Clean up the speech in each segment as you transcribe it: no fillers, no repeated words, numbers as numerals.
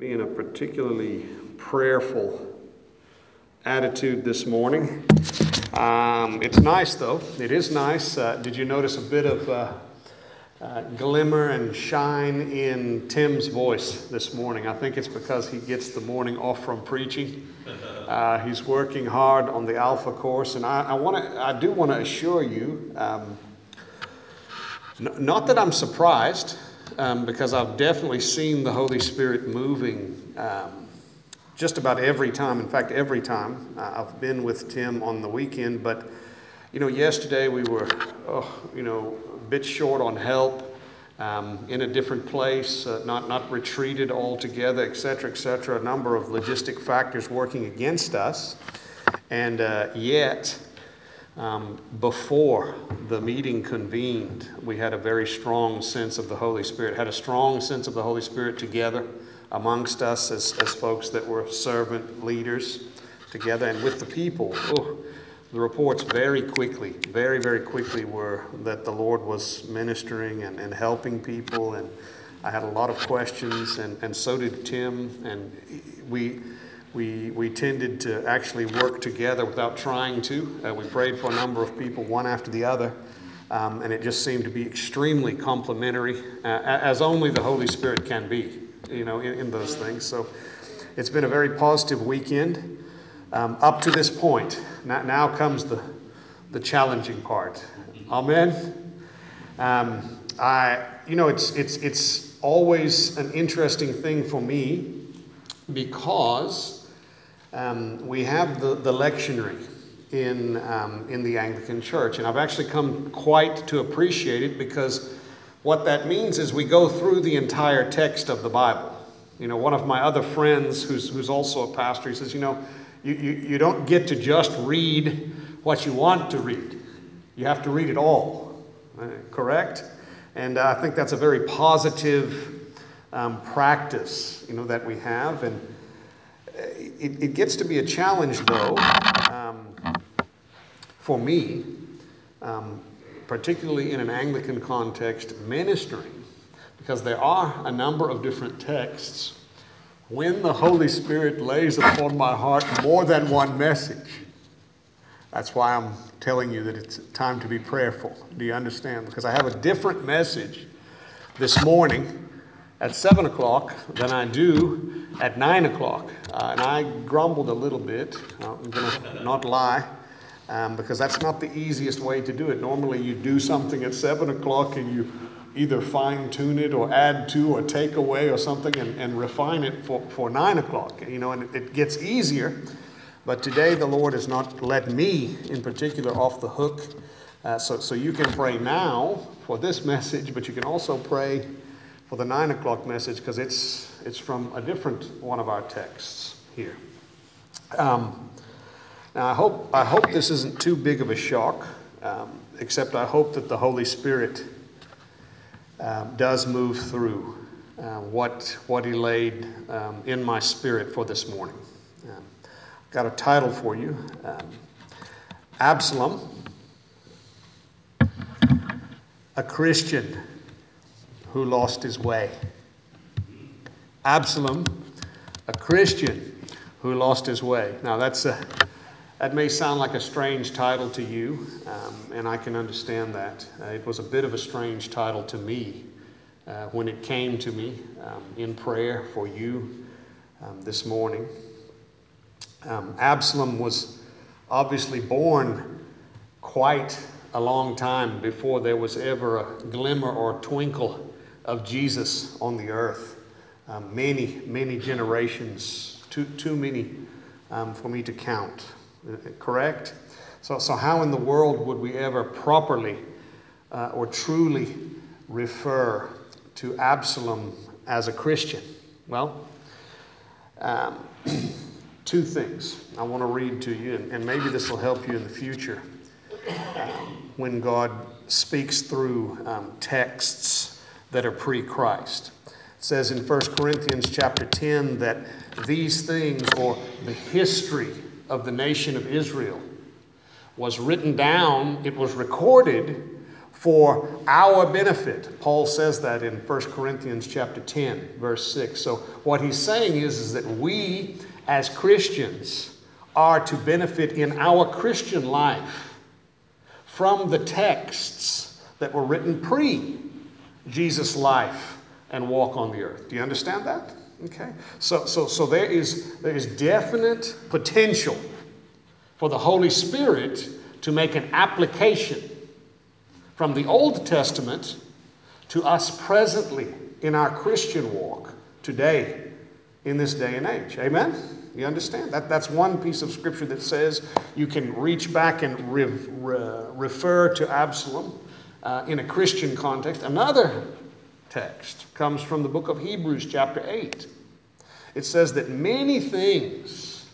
Be in a particularly prayerful attitude this morning. It's nice, though. It is nice. Did you notice a bit of glimmer and shine in Tim's voice this morning? I think it's because he gets the morning off from preaching. He's working hard on the Alpha course, and I do want to assure you, not that I'm surprised, because I've definitely seen the Holy Spirit moving just about every time. In fact, every time I've been with Tim on the weekend. But, you know, yesterday we were, a bit short on help, in a different place, not retreated altogether, et cetera, a number of logistic factors working against us. And yet, before the meeting convened, we had a very strong sense of the Holy Spirit, had a strong sense of the Holy Spirit together amongst us as folks that were servant leaders together and with the people. The reports very quickly were that the Lord was ministering and helping people, and I had a lot of questions, and so did Tim, and we tended to actually work together without trying to. We prayed for a number of people, one after the other, and it just seemed to be extremely complementary, as only the Holy Spirit can be, in those things. So it's been a very positive weekend up to this point. Now comes the challenging part. Amen. It's always an interesting thing for me, because we have the lectionary in the Anglican Church, and I've actually come quite to appreciate it, because what that means is we go through the entire text of the Bible. One of my other friends who's also a pastor, he says, you don't get to just read what you want to read. You have to read it all, correct? And I think that's a very positive practice, that we have. And it gets to be a challenge, though, for me, particularly in an Anglican context, ministering, because there are a number of different texts when the Holy Spirit lays upon my heart more than one message. That's why I'm telling you that it's time to be prayerful. Do you understand? Because I have a different message this morning at 7 o'clock than I do at 9 o'clock, and I grumbled a little bit, I'm going to not lie, because that's not the easiest way to do it. Normally you do something at 7 o'clock and you either fine-tune it or add to or take away or something and refine it for 9 o'clock, and it gets easier. But today the Lord has not let me, in particular, off the hook, so you can pray now for this message, but you can also pray for the 9 o'clock message, because it's from a different one of our texts here. Now I hope this isn't too big of a shock, except I hope that the Holy Spirit does move through what He laid in my spirit for this morning. Got a title for you, Absalom, a Christian who lost his way. Absalom, a Christian who lost his way. Now that may sound like a strange title to you, and I can understand that. It was a bit of a strange title to me when it came to me in prayer for you this morning. Absalom was obviously born quite a long time before there was ever a glimmer or a twinkle of Jesus on the earth. Many generations, too many for me to count, correct? So how in the world would we ever properly or truly refer to Absalom as a Christian? Well, two things I want to read to you, and maybe this will help you in the future when God speaks through texts that are pre-Christ. It says in 1 Corinthians chapter 10 that these things, or the history of the nation of Israel, was written down, it was recorded for our benefit. Paul says that in 1 Corinthians chapter 10, verse 6. So what he's saying is that we as Christians are to benefit in our Christian life from the texts that were written pre-Jesus' life and walk on the earth. Do you understand that? Okay. So there is definite potential for the Holy Spirit to make an application from the Old Testament to us presently in our Christian walk today in this day and age. Amen? You understand? That's one piece of scripture that says you can reach back and refer to Absalom in a Christian context. Another text comes from the book of Hebrews chapter 8. It says that many things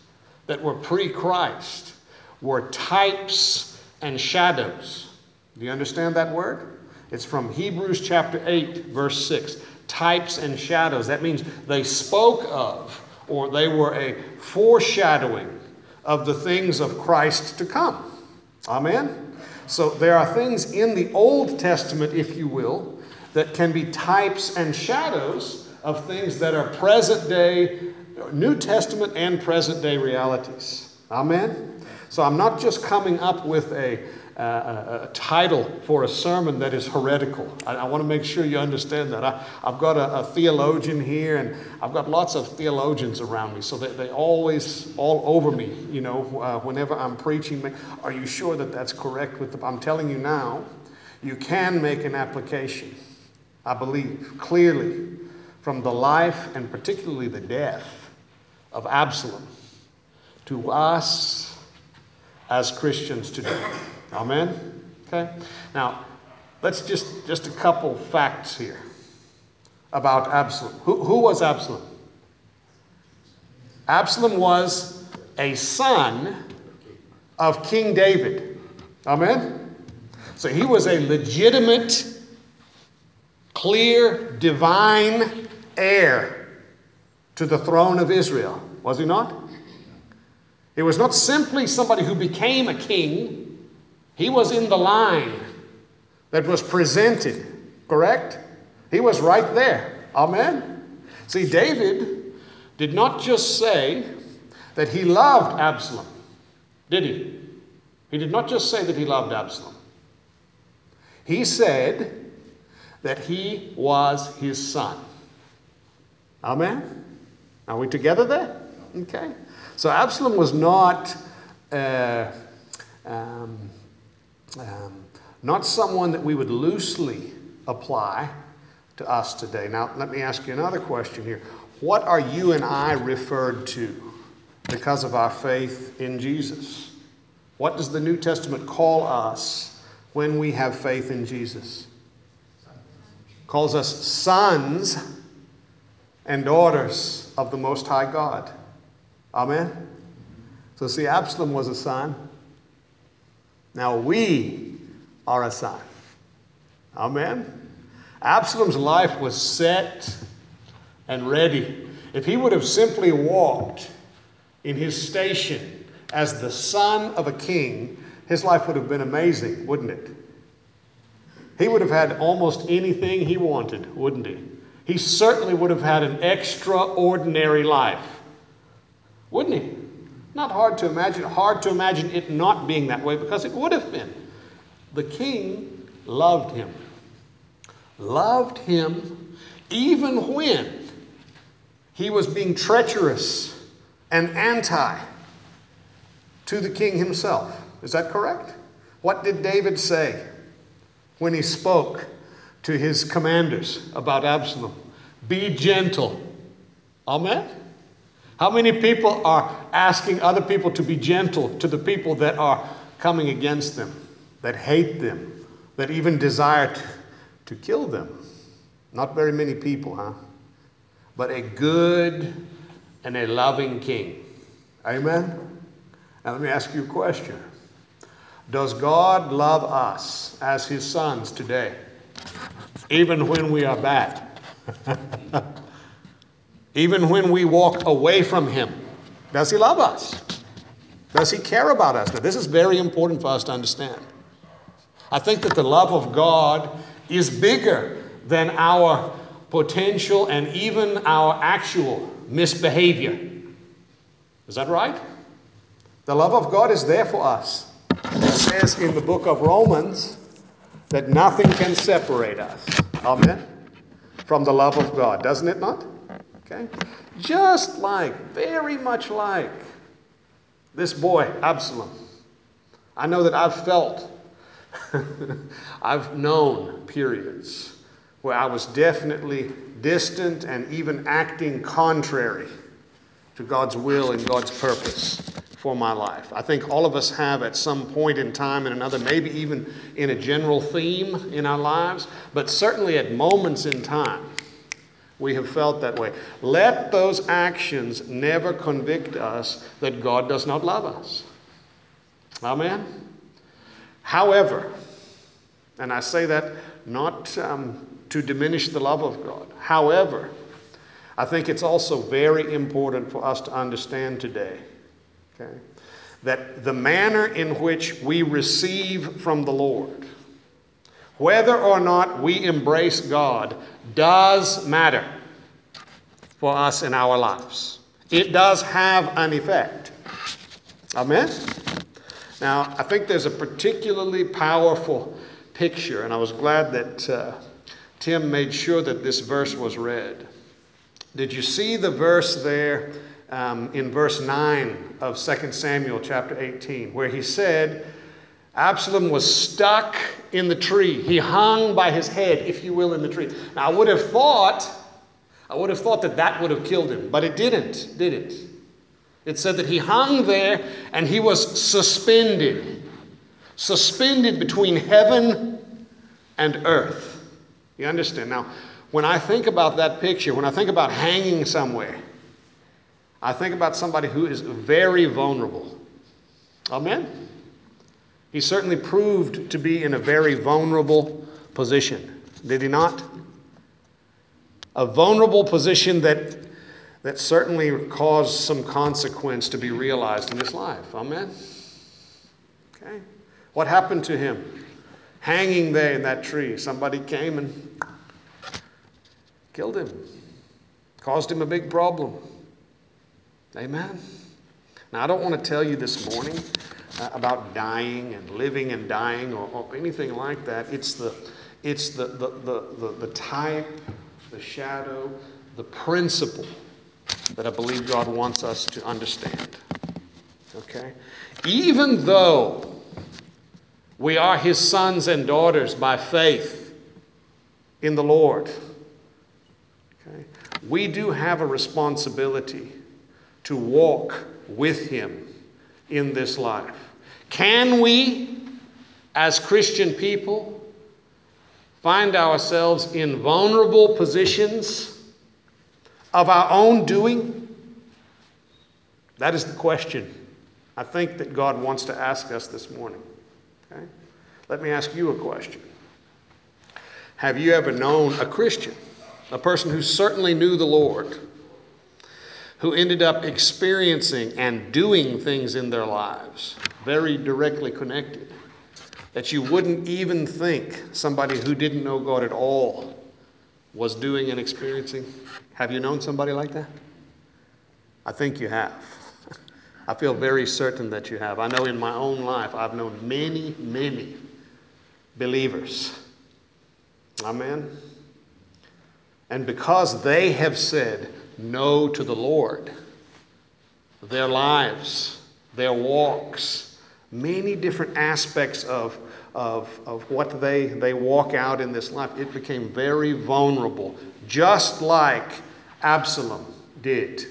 that were pre-Christ were types and shadows. Do you understand that word? It's from Hebrews chapter 8, verse 6. Types and shadows. That means they spoke of, or they were a foreshadowing of the things of Christ to come. Amen? So there are things in the Old Testament, if you will, that can be types and shadows of things that are present day, New Testament and present day realities. Amen? So I'm not just coming up with a title for a sermon that is heretical. I want to make sure you understand that. I've got a theologian here, and I've got lots of theologians around me, so they always all over me, you know, whenever I'm preaching. Are you sure that that's correct? I'm telling you now, you can make an application, I believe, clearly from the life and particularly the death of Absalom to us as Christians today. Amen? Okay. Now, let's just a couple facts here about Absalom. Who was Absalom? Absalom was a son of King David. Amen? So he was a legitimate, clear, divine heir to the throne of Israel. Was he not? He was not simply somebody who became a king. He was in the line that was presented, correct? He was right there. Amen? See, David did not just say that he loved Absalom, did he? He did not just say that he loved Absalom. He said that he was his son. Amen? Are we together there? Okay. So Absalom was not... not someone that we would loosely apply to us today. Now, let me ask you another question here. What are you and I referred to because of our faith in Jesus? What does the New Testament call us when we have faith in Jesus? Calls us sons and daughters of the Most High God. Amen? So see, Absalom was a son. Now we are a son. Amen? Absalom's life was set and ready. If he would have simply walked in his station as the son of a king, his life would have been amazing, wouldn't it? He would have had almost anything he wanted, wouldn't he? He certainly would have had an extraordinary life, wouldn't he? Not hard to imagine. Hard to imagine it not being that way, because it would have been. The king loved him. Loved him even when he was being treacherous and anti to the king himself. Is that correct? What did David say when he spoke to his commanders about Absalom? Be gentle. Amen? How many people are asking other people to be gentle to the people that are coming against them, that hate them, that even desire to kill them? Not very many people, huh? But a good and a loving king. Amen? Now let me ask you a question. Does God love us as his sons today, even when we are bad? Even when we walk away from him, does he love us? Does he care about us? Now, this is very important for us to understand. I think that the love of God is bigger than our potential and even our actual misbehavior. Is that right? The love of God is there for us. It says in the book of Romans that nothing can separate us, amen, from the love of God, doesn't it not? Okay? Just like, very much like this boy, Absalom. I know that I've felt, I've known periods where I was definitely distant and even acting contrary to God's will and God's purpose for my life. I think all of us have at some point in time and another, maybe even in a general theme in our lives, but certainly at moments in time, we have felt that way. Let those actions never convict us that God does not love us. Amen? However, and I say that not to diminish the love of God. However, I think it's also very important for us to understand today, okay, that the manner in which we receive from the Lord, whether or not we embrace God, does matter for us in our lives. It does have an effect. Amen? Now, I think there's a particularly powerful picture, and I was glad that Tim made sure that this verse was read. Did you see the verse there in verse 9 of 2 Samuel chapter 18, where he said, Absalom was stuck in the tree. He hung by his head, if you will, in the tree. Now, I would have thought that that would have killed him, but it didn't, did it? It said that he hung there and he was suspended between heaven and earth. You understand? Now, when I think about that picture, when I think about hanging somewhere, I think about somebody who is very vulnerable. Amen? He certainly proved to be in a very vulnerable position, did he not? A vulnerable position that certainly caused some consequence to be realized in his life. Amen? Okay. What happened to him? Hanging there in that tree, somebody came and killed him. Caused him a big problem. Amen? Now, I don't want to tell you this morning about dying and living and dying or anything like that. It's the type, the shadow, the principle that I believe God wants us to understand. Okay? Even though we are His sons and daughters by faith in the Lord, okay, we do have a responsibility to walk with Him in this life. Can we, as Christian people, find ourselves in vulnerable positions of our own doing? That is the question I think that God wants to ask us this morning. Okay? Let me ask you a question. Have you ever known a Christian, a person who certainly knew the Lord, who ended up experiencing and doing things in their lives very directly connected that you wouldn't even think somebody who didn't know God at all was doing and experiencing? Have you known somebody like that? I think you have. I feel very certain that you have. I know in my own life, I've known many, many believers. Amen. And because they have said no to the Lord, their lives, their walks, many different aspects of what they walk out in this life, it became very vulnerable, just like Absalom did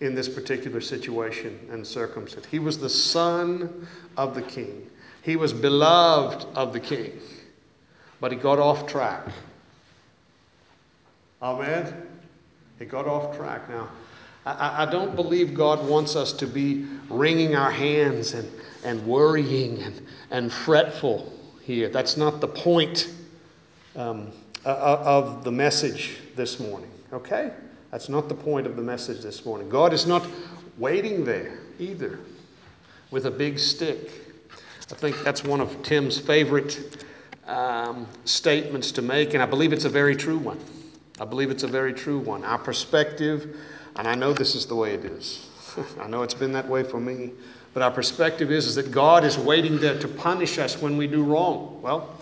in this particular situation and circumstance. He was the son of the king. He was beloved of the king. But he got off track. Amen? He got off track. Now, I don't believe God wants us to be wringing our hands and worrying and fretful here. That's not the point of the message this morning, okay? That's not the point of the message this morning. God is not waiting there either with a big stick. I think that's one of Tim's favorite statements to make, and I believe it's a very true one. Our perspective, and I know this is the way it is. I know it's been that way for me. But our perspective is that God is waiting there to punish us when we do wrong. Well,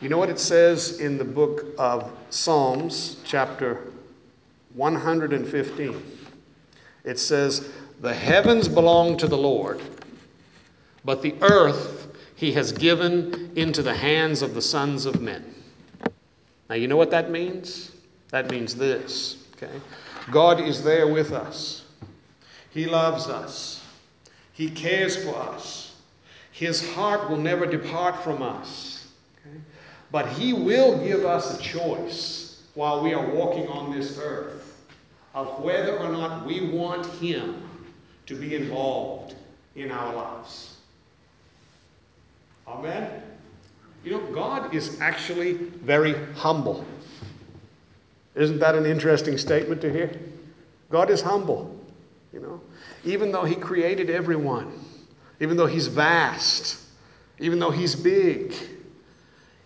you know what it says in the book of Psalms, chapter 115? It says, "The heavens belong to the Lord, but the earth he has given into the hands of the sons of men." Now, you know what that means? That means this, okay? God is there with us. He loves us. He cares for us. His heart will never depart from us. Okay? But he will give us a choice while we are walking on this earth of whether or not we want him to be involved in our lives. Amen? You know, God is actually very humble. Isn't that an interesting statement to hear? God is humble, you know. Even though he created everyone, even though he's vast, even though he's big,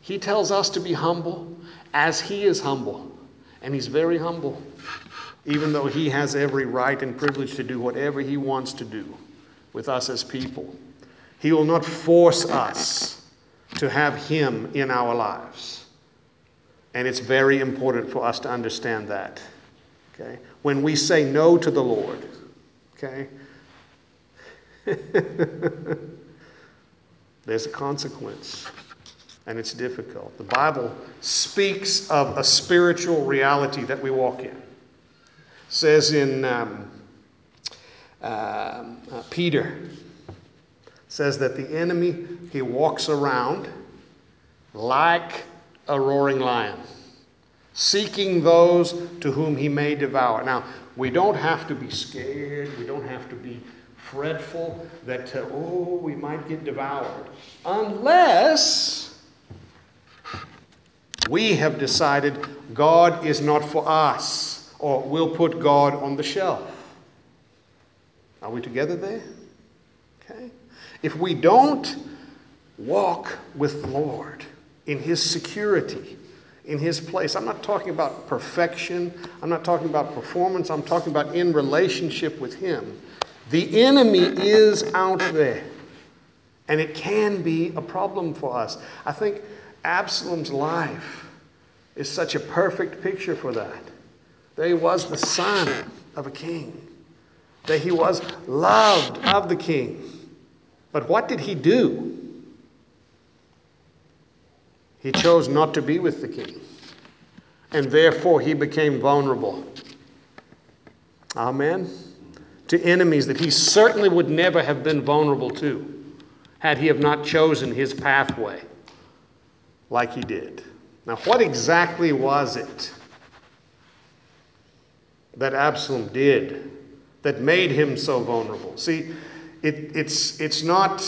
he tells us to be humble as he is humble. And he's very humble, even though he has every right and privilege to do whatever he wants to do with us as people. He will not force us to have him in our lives. And it's very important for us to understand that. Okay? When we say no to the Lord, okay? There's a consequence, and it's difficult. The Bible speaks of a spiritual reality that we walk in. It says in Peter, says that the enemy, he walks around like a roaring lion, seeking those to whom he may devour. Now, we don't have to be scared. We don't have to be fretful that, we might get devoured. Unless we have decided God is not for us, or we'll put God on the shelf. Are we together there? Okay. If we don't walk with the Lord in his security, in his place. I'm not talking about perfection. I'm not talking about performance. I'm talking about in relationship with him. The enemy is out there, and it can be a problem for us. I think Absalom's life is such a perfect picture for that. There he was, the son of a king. There he was, loved of the king. But what did he do? He chose not to be with the king, and therefore he became vulnerable. Amen? To enemies that he certainly would never have been vulnerable to had he have not chosen his pathway like he did. Now, what exactly was it that Absalom did that made him so vulnerable? See, it's not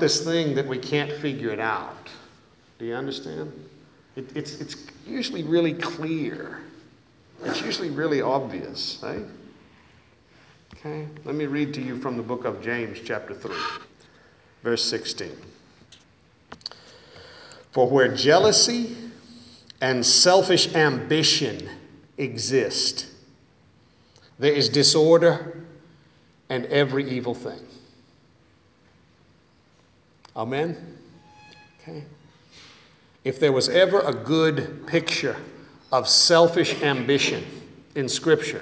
this thing that we can't figure it out. Do you understand? It's usually really clear. It's usually really obvious, right? Okay, let me read to you from the book of James, chapter 3, verse 16. "For where jealousy and selfish ambition exist, there is disorder and every evil thing." Amen? Okay. If there was ever a good picture of selfish ambition in Scripture,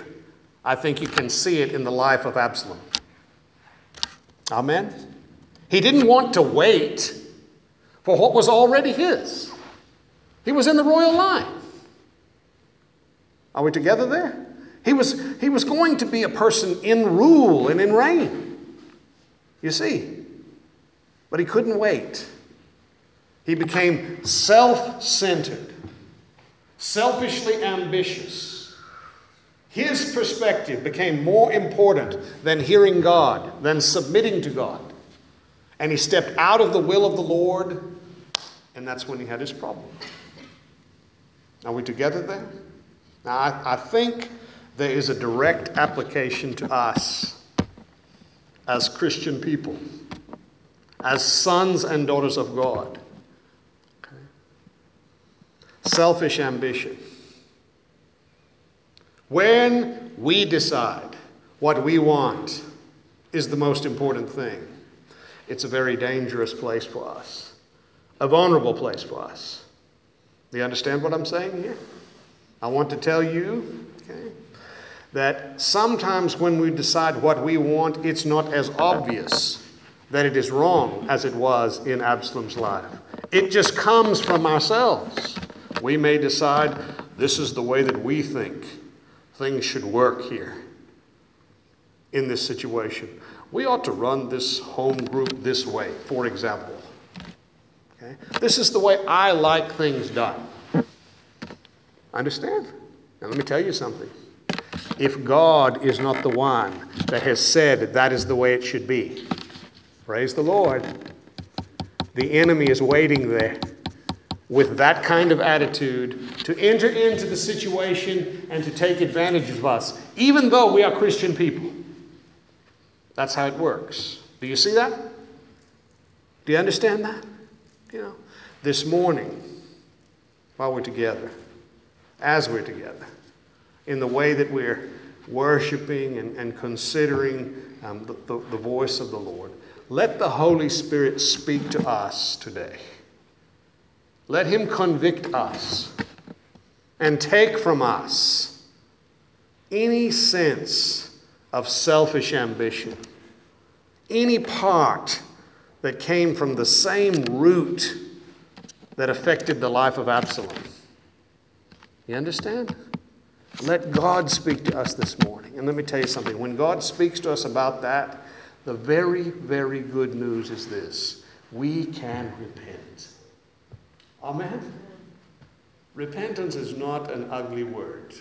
I think you can see it in the life of Absalom. Amen? He didn't want to wait for what was already his. He was in the royal line. Are we together there? He was going to be a person in rule and in reign, you see. But he couldn't wait. He became self-centered, selfishly ambitious. His perspective became more important than hearing God, than submitting to God. And he stepped out of the will of the Lord, and that's when he had his problem. Are we together there? Now, I think there is a direct application to us as Christian people as sons and daughters of God. Okay. Selfish ambition. When we decide what we want is the most important thing, it's a very dangerous place for us, a vulnerable place for us. Do you understand what I'm saying here? I want to tell you, okay, that sometimes when we decide what we want, it's not as obvious that it is wrong as it was in Absalom's life. It just comes from ourselves. We may decide this is the way that we think things should work here in this situation. We ought to run this home group this way, for example. Okay? This is the way I like things done. Understand? Now let me tell you something. If God is not the one that has said that is the way it should be, praise the Lord, the enemy is waiting there with that kind of attitude to enter into the situation and to take advantage of us, even though we are Christian people. That's how it works. Do you see that? Do you understand that? You know, this morning, while we're together, as we're together, in the way that we're worshiping and considering the voice of the Lord, let the Holy Spirit speak to us today. Let him convict us and take from us any sense of selfish ambition, any part that came from the same root that affected the life of Absalom. You understand? Let God speak to us this morning. And let me tell you something. When God speaks to us about that, the very, very good news is this. We can repent. Amen? Repentance is not an ugly word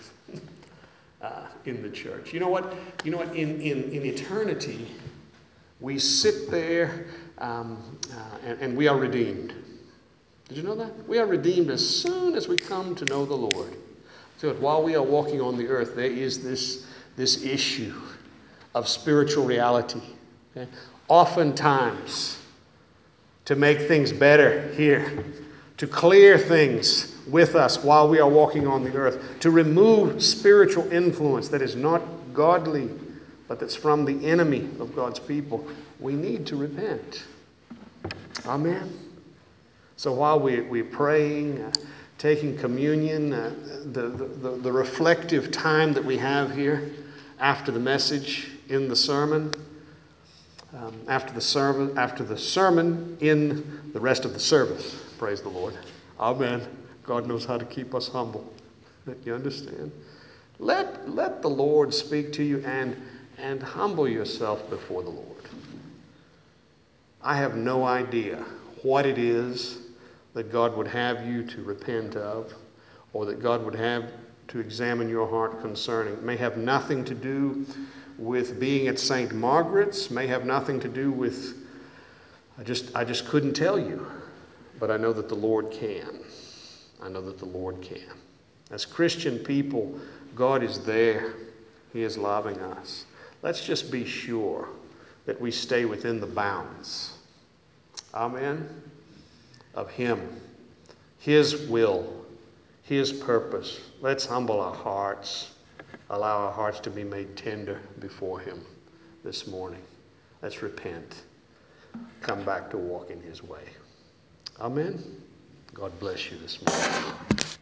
in the church. You know what? In eternity, we sit there and we are redeemed. Did you know that? We are redeemed as soon as we come to know the Lord. So while we are walking on the earth, there is this issue of spiritual reality. Okay? Oftentimes, to make things better here, to clear things with us while we are walking on the earth, to remove spiritual influence that is not godly, but that's from the enemy of God's people, we need to repent. Amen. So while we're praying, taking communion, the reflective time that we have here after the message in the sermon, after the sermon in the rest of the service. Praise the Lord. Amen. God knows how to keep us humble. You understand? Let the Lord speak to you and humble yourself before the Lord. I have no idea what it is that God would have you to repent of, or that God would have to examine your heart concerning. It may have nothing to do with being at St. Margaret's, may have nothing to do with, I just couldn't tell you, but I know that the Lord can. I know that the Lord can. As Christian people, God is there. He is loving us. Let's just be sure that we stay within the bounds. Amen. Of him, his will, his purpose. Let's humble our hearts, allow our hearts to be made tender before him this morning. Let's repent, come back to walk in his way. Amen. God bless you this morning.